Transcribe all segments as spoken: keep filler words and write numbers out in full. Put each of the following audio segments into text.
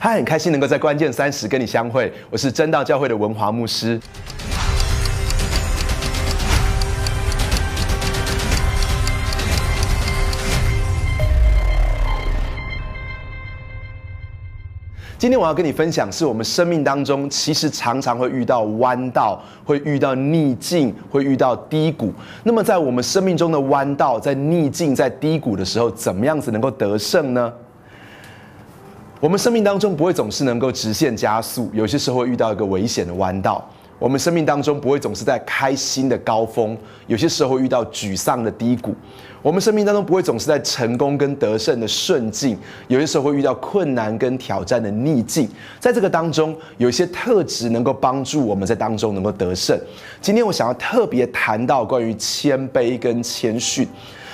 他很开心能够在关键三十跟你相会。我是真道教会的文华牧师。今天我要跟你分享，是我们生命当中其实常常会遇到弯道，会遇到逆境，会遇到低谷。那么在我们生命中的弯道、在逆境、在低谷的时候，怎么样子能够得胜呢？我们生命当中不会总是能够直线加速，有些时候会遇到一个危险的弯道。我们生命当中不会总是在开心的高峰，有些时候会遇到沮丧的低谷。我们生命当中不会总是在成功跟得胜的顺境，有些时候会遇到困难跟挑战的逆境。在这个当中，有一些特质能够帮助我们在当中能够得胜。今天我想要特别谈到关于谦卑跟谦逊，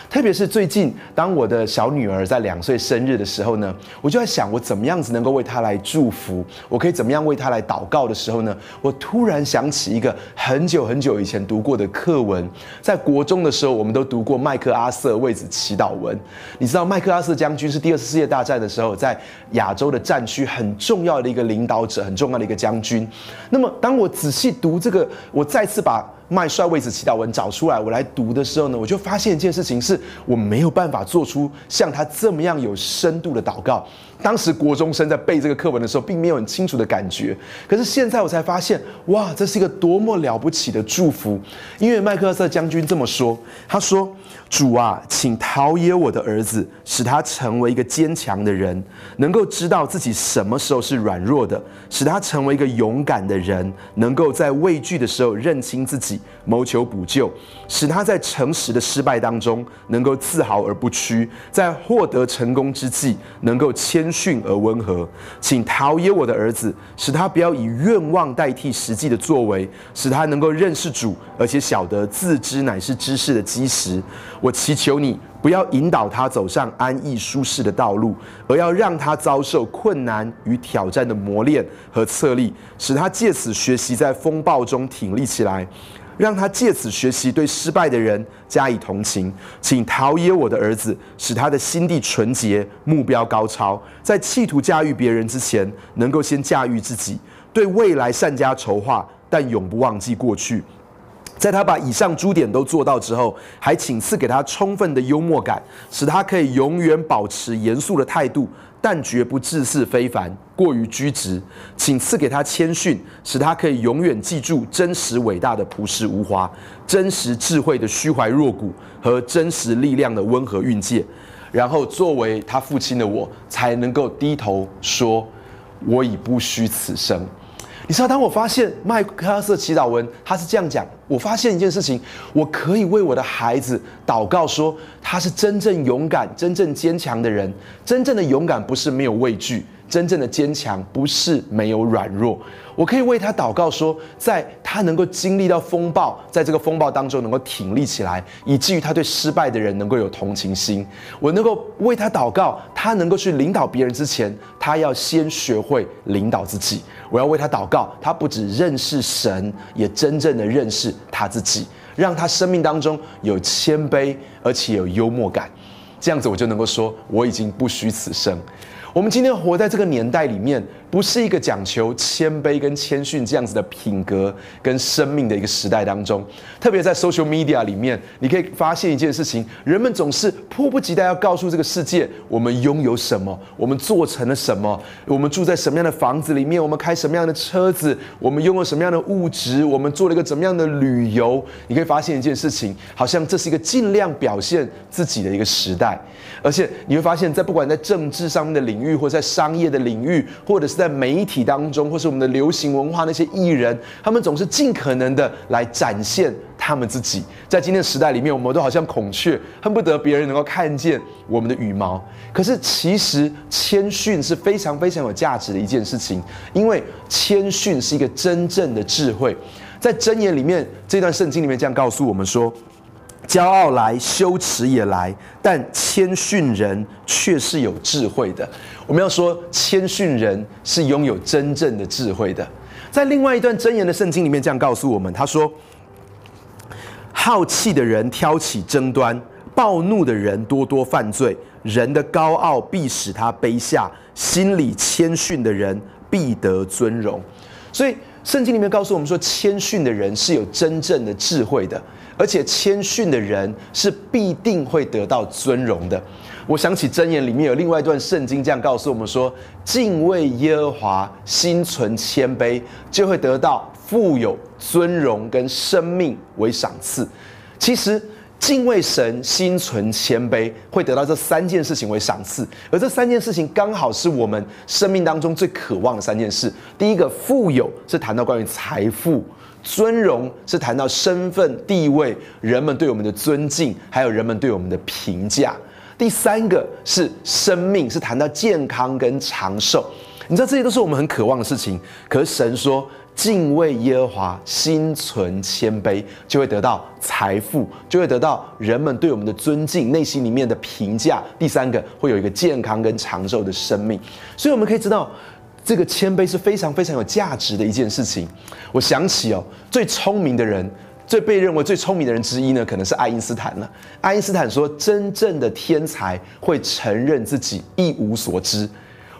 特别是最近当我的小女儿在两岁生日的时候呢，我就在想我怎么样子能够为她来祝福，我可以怎么样为她来祷告的时候呢，我突然想起一个很久很久以前读过的课文，在国中的时候我们都读过麦克阿瑟为此祈祷文。你知道麦克阿瑟将军是第二次世界大战的时候在亚洲的战区很重要的一个领导者，很重要的一个将军。那么当我仔细读这个，我再次把麦帅为此祈祷文找出来我来读的时候呢，我就发现一件事情，是我没有办法做出像他这么样有深度的祷告。当时国中生在背这个课文的时候并没有很清楚的感觉，可是现在我才发现，哇，这是一个多么了不起的祝福。因为麦克阿瑟将军这么说，他说，主啊，请陶冶我的儿子，使他成为一个坚强的人，能够知道自己什么时候是软弱的，使他成为一个勇敢的人，能够在畏惧的时候认清自己，谋求补救，使他在诚实的失败当中能够自豪而不屈，在获得成功之际能够谦逊而温和。请陶冶我的儿子，使他不要以愿望代替实际的作为，使他能够认识主，而且晓得自知乃是知识的基石。我祈求你不要引导他走上安逸舒适的道路，而要让他遭受困难与挑战的磨练和测力，使他借此学习在风暴中挺立起来，让他借此学习对失败的人加以同情。请陶冶我的儿子，使他的心地纯洁，目标高超，在企图驾驭别人之前能够先驾驭自己，对未来善加筹划，但永不忘记过去。在他把以上诸点都做到之后，还请赐给他充分的幽默感，使他可以永远保持严肃的态度，但绝不自视非凡，过于拘执。请赐给他谦逊，使他可以永远记住真实伟大的朴实无华，真实智慧的虚怀若谷和真实力量的温和运介。然后作为他父亲的我，才能够低头说，我已不虚此生。你知道，当我发现麦克阿瑟祈祷文他是这样讲，我发现一件事情，我可以为我的孩子祷告说，他是真正勇敢、真正坚强的人。真正的勇敢不是没有畏惧，真正的坚强不是没有软弱。我可以为他祷告说，在他能够经历到风暴，在这个风暴当中能够挺立起来，以至于他对失败的人能够有同情心。我能够为他祷告，他能够去领导别人之前，他要先学会领导自己。我要为他祷告，他不只认识神，也真正的认识他自己，让他生命当中有谦卑，而且有幽默感。这样子我就能够说，我已经不虚此生。我们今天活在这个年代里面，不是一个讲求谦卑跟谦逊这样子的品格跟生命的一个时代当中。特别在 social media 里面，你可以发现一件事情，人们总是迫不及待要告诉这个世界，我们拥有什么，我们做成了什么，我们住在什么样的房子里面，我们开什么样的车子，我们拥有什么样的物质，我们做了一个怎么样的旅游。你可以发现一件事情，好像这是一个尽量表现自己的一个时代。而且你会发现，在不管在政治上面的领域领域，或者在商业的领域，或者是在媒体当中，或是我们的流行文化，那些艺人，他们总是尽可能的来展现他们自己。在今天的时代里面，我们都好像孔雀，恨不得别人能够看见我们的羽毛。可是其实谦逊是非常非常有价值的一件事情，因为谦逊是一个真正的智慧。在箴言里面，这段圣经里面这样告诉我们说，骄傲来，羞耻也来，但谦逊人却是有智慧的。我们要说，谦逊人是拥有真正的智慧的。在另外一段箴言的圣经里面这样告诉我们，他说，好气的人挑起争端，暴怒的人多多犯罪，人的高傲必使他卑下，心里谦逊的人必得尊荣。所以圣经里面告诉我们说，谦逊的人是有真正的智慧的，而且谦逊的人是必定会得到尊荣的。我想起箴言里面有另外一段圣经这样告诉我们说，敬畏耶和华，心存谦卑，就会得到富有、尊荣跟生命为赏赐。其实敬畏神、心存谦卑，会得到这三件事情为赏赐，而这三件事情刚好是我们生命当中最渴望的三件事。第一个，富有是谈到关于财富；尊荣是谈到身份地位、人们对我们的尊敬，还有人们对我们的评价；第三个是生命，是谈到健康跟长寿。你知道这些都是我们很渴望的事情，可是神说，敬畏耶和华，心存谦卑，就会得到财富，就会得到人们对我们的尊敬，内心里面的评价。第三个，会有一个健康跟长寿的生命。所以我们可以知道，这个谦卑是非常非常有价值的一件事情。我想起哦，最聪明的人，最被认为最聪明的人之一呢，可能是爱因斯坦了。爱因斯坦说，真正的天才会承认自己一无所知。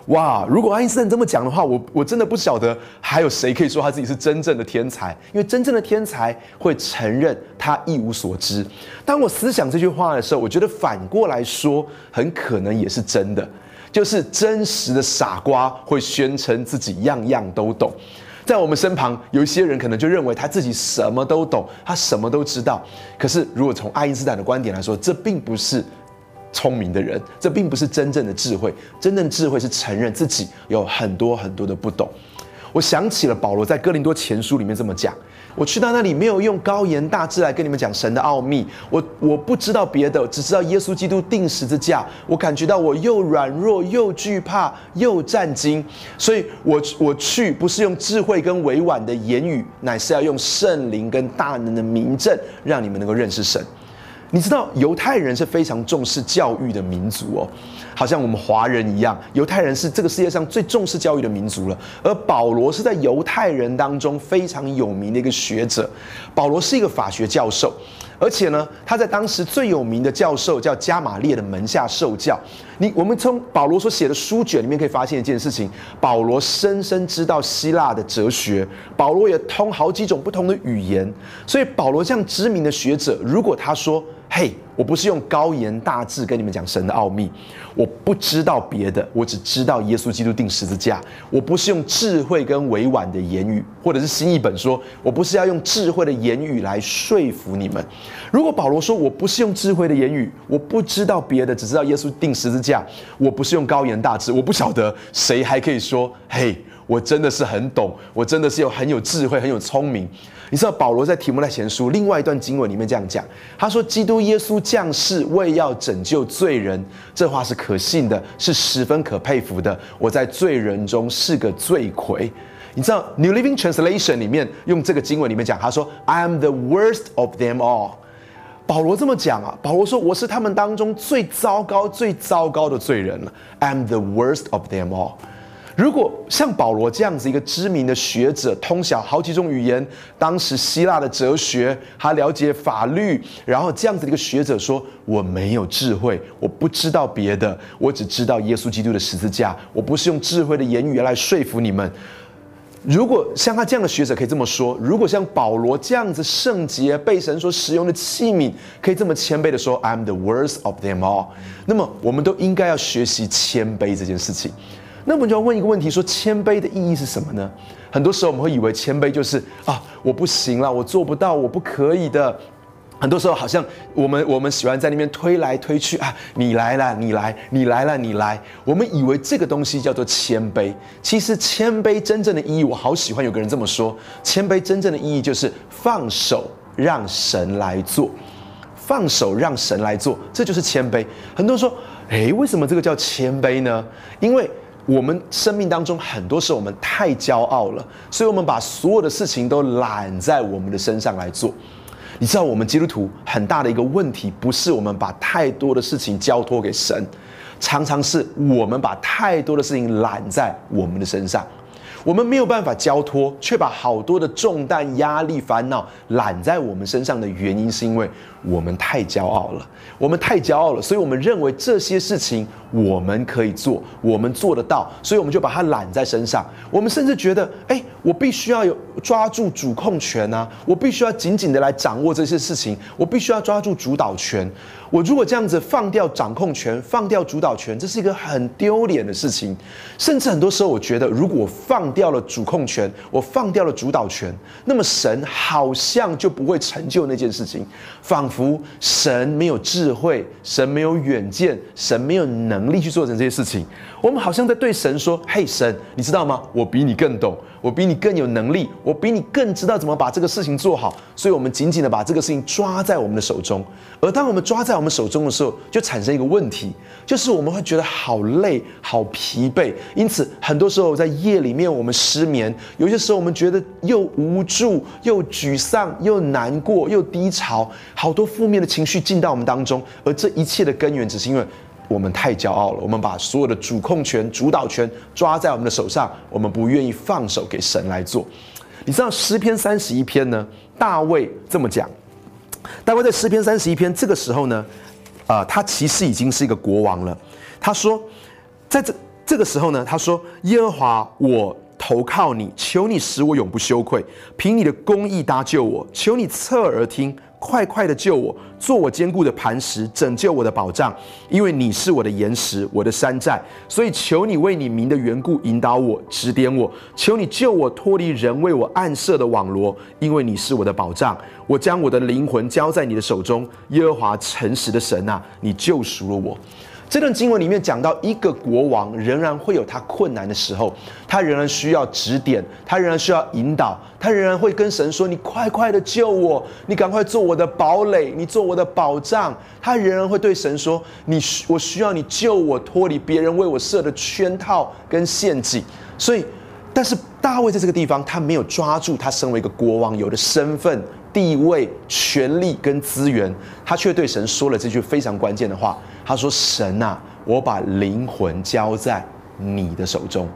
哇！如果爱因斯坦这么讲的话，我我真的不晓得还有谁可以说他自己是真正的天才，因为真正的天才会承认他一无所知。当我思想这句话的时候，我觉得反过来说，很可能也是真的，就是真实的傻瓜会宣称自己样样都懂。在我们身旁有一些人可能就认为他自己什么都懂，他什么都知道。可是如果从爱因斯坦的观点来说，这并不是聪明的人，这并不是真正的智慧。真正的智慧是承认自己有很多很多的不懂。我想起了保罗在哥林多前书里面这么讲，我去到那里没有用高言大智来跟你们讲神的奥秘，我我不知道别的，只知道耶稣基督钉十字架。我感觉到我又软弱又惧怕又战惊，所以我我去不是用智慧跟委婉的言语，乃是要用圣灵跟大能的明证，让你们能够认识神。你知道犹太人是非常重视教育的民族哦，好像我们华人一样，犹太人是这个世界上最重视教育的民族了。而保罗是在犹太人当中非常有名的一个学者，保罗是一个法学教授，而且呢，他在当时最有名的教授叫加马列的门下受教。你我们从保罗所写的书卷里面可以发现一件事情，保罗深深知道希腊的哲学，保罗也通好几种不同的语言，所以保罗这样知名的学者，如果他说嘿、hey, 我不是用高言大智跟你们讲神的奥秘，我不知道别的，我只知道耶稣基督钉十字架，我不是用智慧跟委婉的言语，或者是新译本说，我不是要用智慧的言语来说服你们。如果保罗说我不是用智慧的言语，我不知道别的，只知道耶稣钉十字架，我不是用高言大智，我不晓得谁还可以说嘿、hey,我真的是很懂，我真的是有很有智慧，很有聪明。你知道保罗在提摩太前书另外一段经文里面这样讲，他说基督耶稣降世为要拯救罪人，这话是可信的，是十分可佩服的，我在罪人中是个罪魁。你知道 New Living Translation 里面用这个经文里面讲，他说 I am the worst of them all。 保罗这么讲啊，保罗说我是他们当中最糟糕最糟糕的罪人了， I am the worst of them all。如果像保罗这样子一个知名的学者，通晓好几种语言，当时希腊的哲学，他了解法律，然后这样子的一个学者说我没有智慧，我不知道别的，我只知道耶稣基督的十字架，我不是用智慧的言语来说服你们。如果像他这样的学者可以这么说，如果像保罗这样子圣洁被神所使用的器皿可以这么谦卑的说 I'm the worst of them all， 那么我们都应该要学习谦卑这件事情。那我们就要问一个问题，说谦卑的意义是什么呢？很多时候我们会以为谦卑就是啊，我不行了，我做不到，我不可以的。很多时候好像我们我们喜欢在那边推来推去啊，你来了，你来，你来了，你来。我们以为这个东西叫做谦卑。其实谦卑真正的意义，我好喜欢有个人这么说，谦卑真正的意义就是放手让神来做，放手让神来做，这就是谦卑。很多人说，哎，为什么这个叫谦卑呢？因为我们生命当中很多时候我们太骄傲了，所以我们把所有的事情都揽在我们的身上来做。你知道我们基督徒很大的一个问题，不是我们把太多的事情交托给神，常常是我们把太多的事情揽在我们的身上。我们没有办法交托，却把好多的重担、压力、烦恼揽在我们身上的原因，是因为我们太骄傲了。我们太骄傲了，所以我们认为这些事情我们可以做，我们做得到，所以我们就把它揽在身上。我们甚至觉得，哎，我必须要有抓住主控权啊，我必须要紧紧的来掌握这些事情，我必须要抓住主导权。我如果这样子放掉掌控权，放掉主导权，这是一个很丢脸的事情。甚至很多时候，我觉得如果我放掉了主控权，我放掉了主导权，那么神好像就不会成就那件事情，仿佛神没有智慧，神没有远见，神没有能力去做成这些事情。我们好像在对神说：“嘿，神，你知道吗？我比你更懂，我比你更有能力，我比你更知道怎么把这个事情做好。”所以，我们紧紧的把这个事情抓在我们的手中。而当我们抓在我们手中的时候，就产生一个问题，就是我们会觉得好累、好疲惫。因此，很多时候在夜里面我们失眠，有些时候我们觉得又无助、又沮丧、又难过、又低潮，好多负面的情绪进到我们当中。而这一切的根源，只是因为我们太骄傲了，我们把所有的主控权、主导权抓在我们的手上，我们不愿意放手给神来做。你知道诗篇三十一篇呢？大卫这么讲。大卫在诗篇三十一篇这个时候呢，啊、呃，他其实已经是一个国王了。他说，在这这个时候呢，他说：“耶和华，我投靠你，求你使我永不羞愧，凭你的公义搭救我，求你侧耳听。”快快的救我，做我坚固的磐石，拯救我的保障，因为你是我的岩石，我的山寨，所以求你为你名的缘故引导我，指点我，求你救我脱离人为我暗设的网罗，因为你是我的保障，我将我的灵魂交在你的手中，耶和华诚实的神啊，你救赎了我。这段经文里面讲到，一个国王仍然会有他困难的时候，他仍然需要指点，他仍然需要引导，他仍然会跟神说：“你快快的救我，你赶快做我的堡垒，你做我的保障。”他仍然会对神说：“你，我需要你救我脱离别人为我设的圈套跟陷阱。”所以，但是大卫在这个地方，他没有抓住他身为一个国王有的身份、地位、权力跟资源，他却对神说了这句非常关键的话。他说：“神啊，我把灵魂交在你的手中。”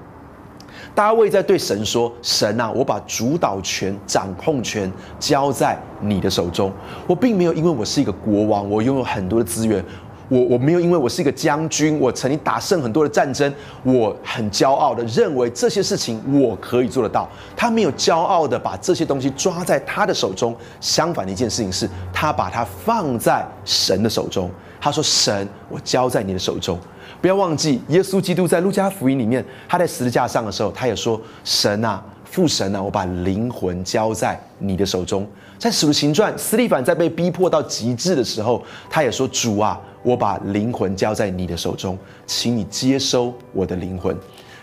大卫在对神说：“神啊，我把主导权、掌控权交在你的手中。我并没有因为我是一个国王，我拥有很多的资源。”我我没有因为我是一个将军，我曾经打胜很多的战争，我很骄傲的认为这些事情我可以做得到。他没有骄傲的把这些东西抓在他的手中，相反的一件事情是，他把它放在神的手中。他说：“神，我交在你的手中。”不要忘记，耶稣基督在路加福音里面，他在十字架上的时候，他也说：“神啊，父神啊，我把灵魂交在你的手中。”在使徒行传，司提反在被逼迫到极致的时候，他也说：“主啊，我把灵魂交在你的手中，请你接收我的灵魂。”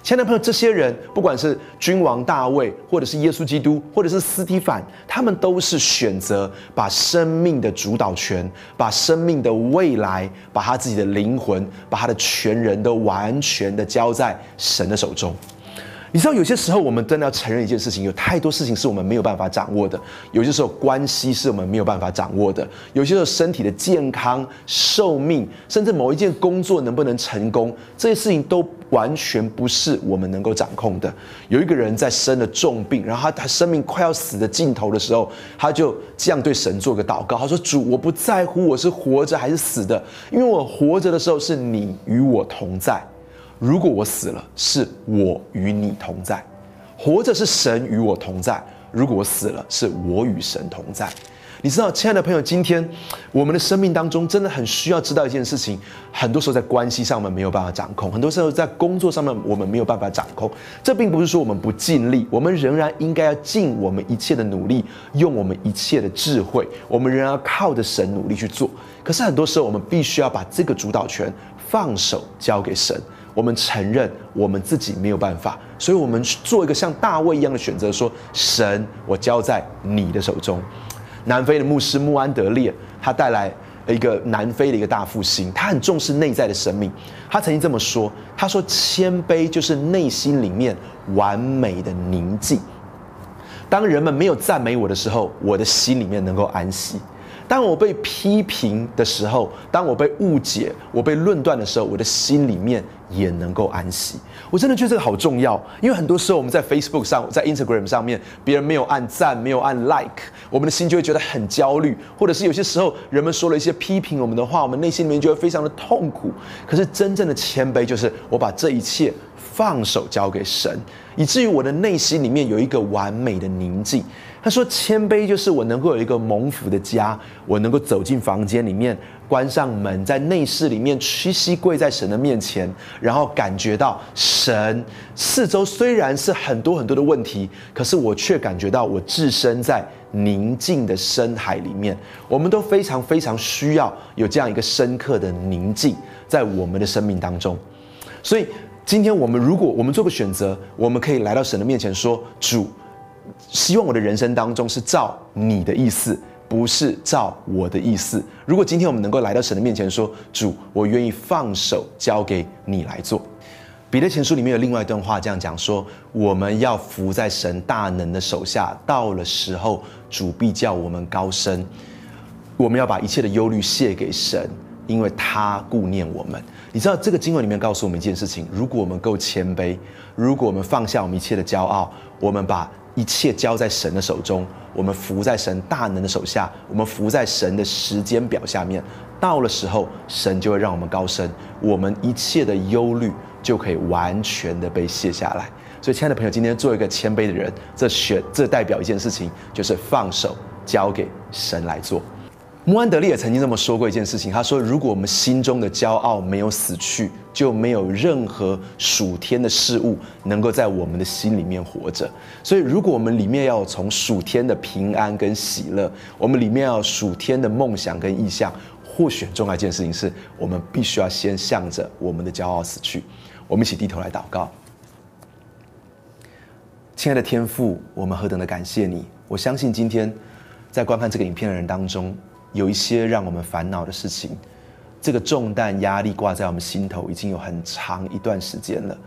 亲爱的朋友，这些人不管是君王大卫，或者是耶稣基督，或者是司提反，他们都是选择把生命的主导权，把生命的未来，把他自己的灵魂，把他的全人都完全的交在神的手中。你知道，有些时候我们真的要承认一件事情，有太多事情是我们没有办法掌握的。有些时候关系是我们没有办法掌握的，有些时候身体的健康、寿命，甚至某一件工作能不能成功，这些事情都完全不是我们能够掌控的。有一个人在生了重病，然后他他生命快要死的尽头的时候，他就这样对神做个祷告，他说：“主，我不在乎我是活着还是死的，因为我活着的时候是你与我同在。如果我死了，是我与你同在；活着是神与我同在。如果我死了，是我与神同在。”你知道，亲爱的朋友，今天我们的生命当中真的很需要知道一件事情：很多时候在关系上我们没有办法掌控，很多时候在工作上面我们没有办法掌控。这并不是说我们不尽力，我们仍然应该要尽我们一切的努力，用我们一切的智慧，我们仍然要靠着神努力去做。可是很多时候，我们必须要把这个主导权放手交给神。我们承认我们自己没有办法，所以我们做一个像大卫一样的选择，说：“神，我交在你的手中。”南非的牧师穆安德烈，他带来一个南非的一个大复兴，他很重视内在的生命。他曾经这么说：“他说，谦卑就是内心里面完美的宁静。当人们没有赞美我的时候，我的心里面能够安息。”当我被批评的时候，当我被误解、我被论断的时候，我的心里面也能够安息。我真的觉得这个好重要，因为很多时候我们在 Facebook 上、在 Instagram 上面，别人没有按赞、没有按 like， 我们的心就会觉得很焦虑，或者是有些时候人们说了一些批评我们的话，我们内心里面就会非常的痛苦。可是真正的谦卑就是我把这一切放手交给神，以至于我的内心里面有一个完美的宁静。他说，谦卑就是我能够有一个蒙福的家，我能够走进房间里面，关上门，在内室里面屈膝跪在神的面前，然后感觉到神四周虽然是很多很多的问题，可是我却感觉到我置身在宁静的深海里面。我们都非常非常需要有这样一个深刻的宁静在我们的生命当中。所以今天我们如果我们做个选择，我们可以来到神的面前说，主，希望我的人生当中是照你的意思，不是照我的意思。如果今天我们能够来到神的面前说，主，我愿意放手交给你来做。彼得前书里面有另外一段话这样讲说，我们要服在神大能的手下，到了时候主必叫我们高升。我们要把一切的忧虑卸给神，因为他顾念我们。你知道这个经文里面告诉我们一件事情，如果我们够谦卑，如果我们放下我们一切的骄傲，我们把一切交在神的手中，我们服在神大能的手下，我们服在神的时间表下面，到了时候神就会让我们高升，我们一切的忧虑就可以完全的被卸下来。所以亲爱的朋友，今天做一个谦卑的人，这选这代表一件事情，就是放手交给神来做。穆安德利也曾经这么说过一件事情，他说，如果我们心中的骄傲没有死去，就没有任何属天的事物能够在我们的心里面活着。所以如果我们里面要从属天的平安跟喜乐，我们里面要属天的梦想跟意向，或许重要一件事情是我们必须要先向着我们的骄傲死去。我们一起低头来祷告。亲爱的天父，我们何等的感谢你，我相信今天在观看这个影片的人当中，有一些让我们烦恼的事情，这个重担压力挂在我们心头已经有很长一段时间了，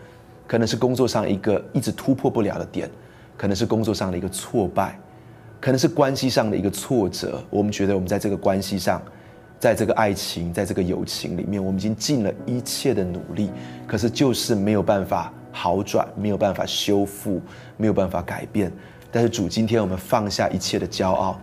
可能是工作上一个一直突破不了的点，可能是工作上的一个挫败，可能是关系上的一个挫折。我们觉得我们在这个关系上，在这个爱情，在这个友情里面，我们已经尽了一切的努力，可是就是没有办法好转，没有办法修复，没有办法改变。但是主，今天我们放下一切的骄傲，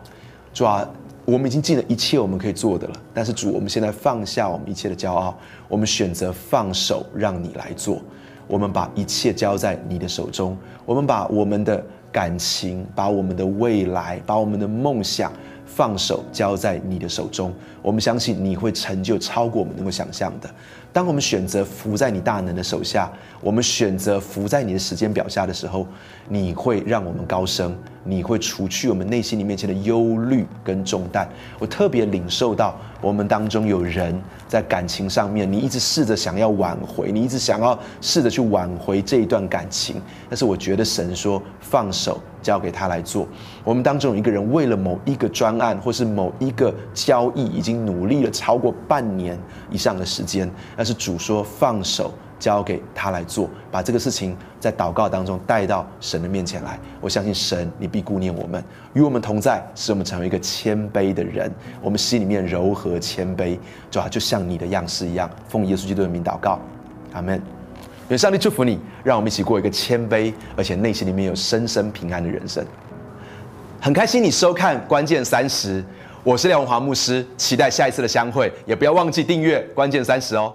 主啊，我们已经尽了一切我们可以做的了，但是主，我们现在放下我们一切的骄傲，我们选择放手让你来做，我们把一切交在你的手中，我们把我们的感情，把我们的未来，把我们的梦想放手交在你的手中。我们相信你会成就超过我们能够想象的。当我们选择服在你大能的手下，我们选择服在你的时间表下的时候，你会让我们高升，你会除去我们内心里面前的忧虑跟重担。我特别领受到我们当中有人在感情上面，你一直试着想要挽回，你一直想要试着去挽回这一段感情，但是我觉得神说放手交给他来做。我们当中有一个人为了某一个专案或是某一个交易已经努力了超过半年以上的时间，但是主说放手交给他来做，把这个事情在祷告当中带到神的面前来。我相信神你必顾念我们，与我们同在，使我们成为一个谦卑的人，我们心里面柔和谦卑，主啊，就像你的样式一样。奉耶稣基督的名祷告，阿们。愿上帝祝福你，让我们一起过一个谦卑而且内心里面有深深平安的人生。很开心你收看关键三十，我是廖文华牧师，期待下一次的相会，也不要忘记订阅关键三十哦。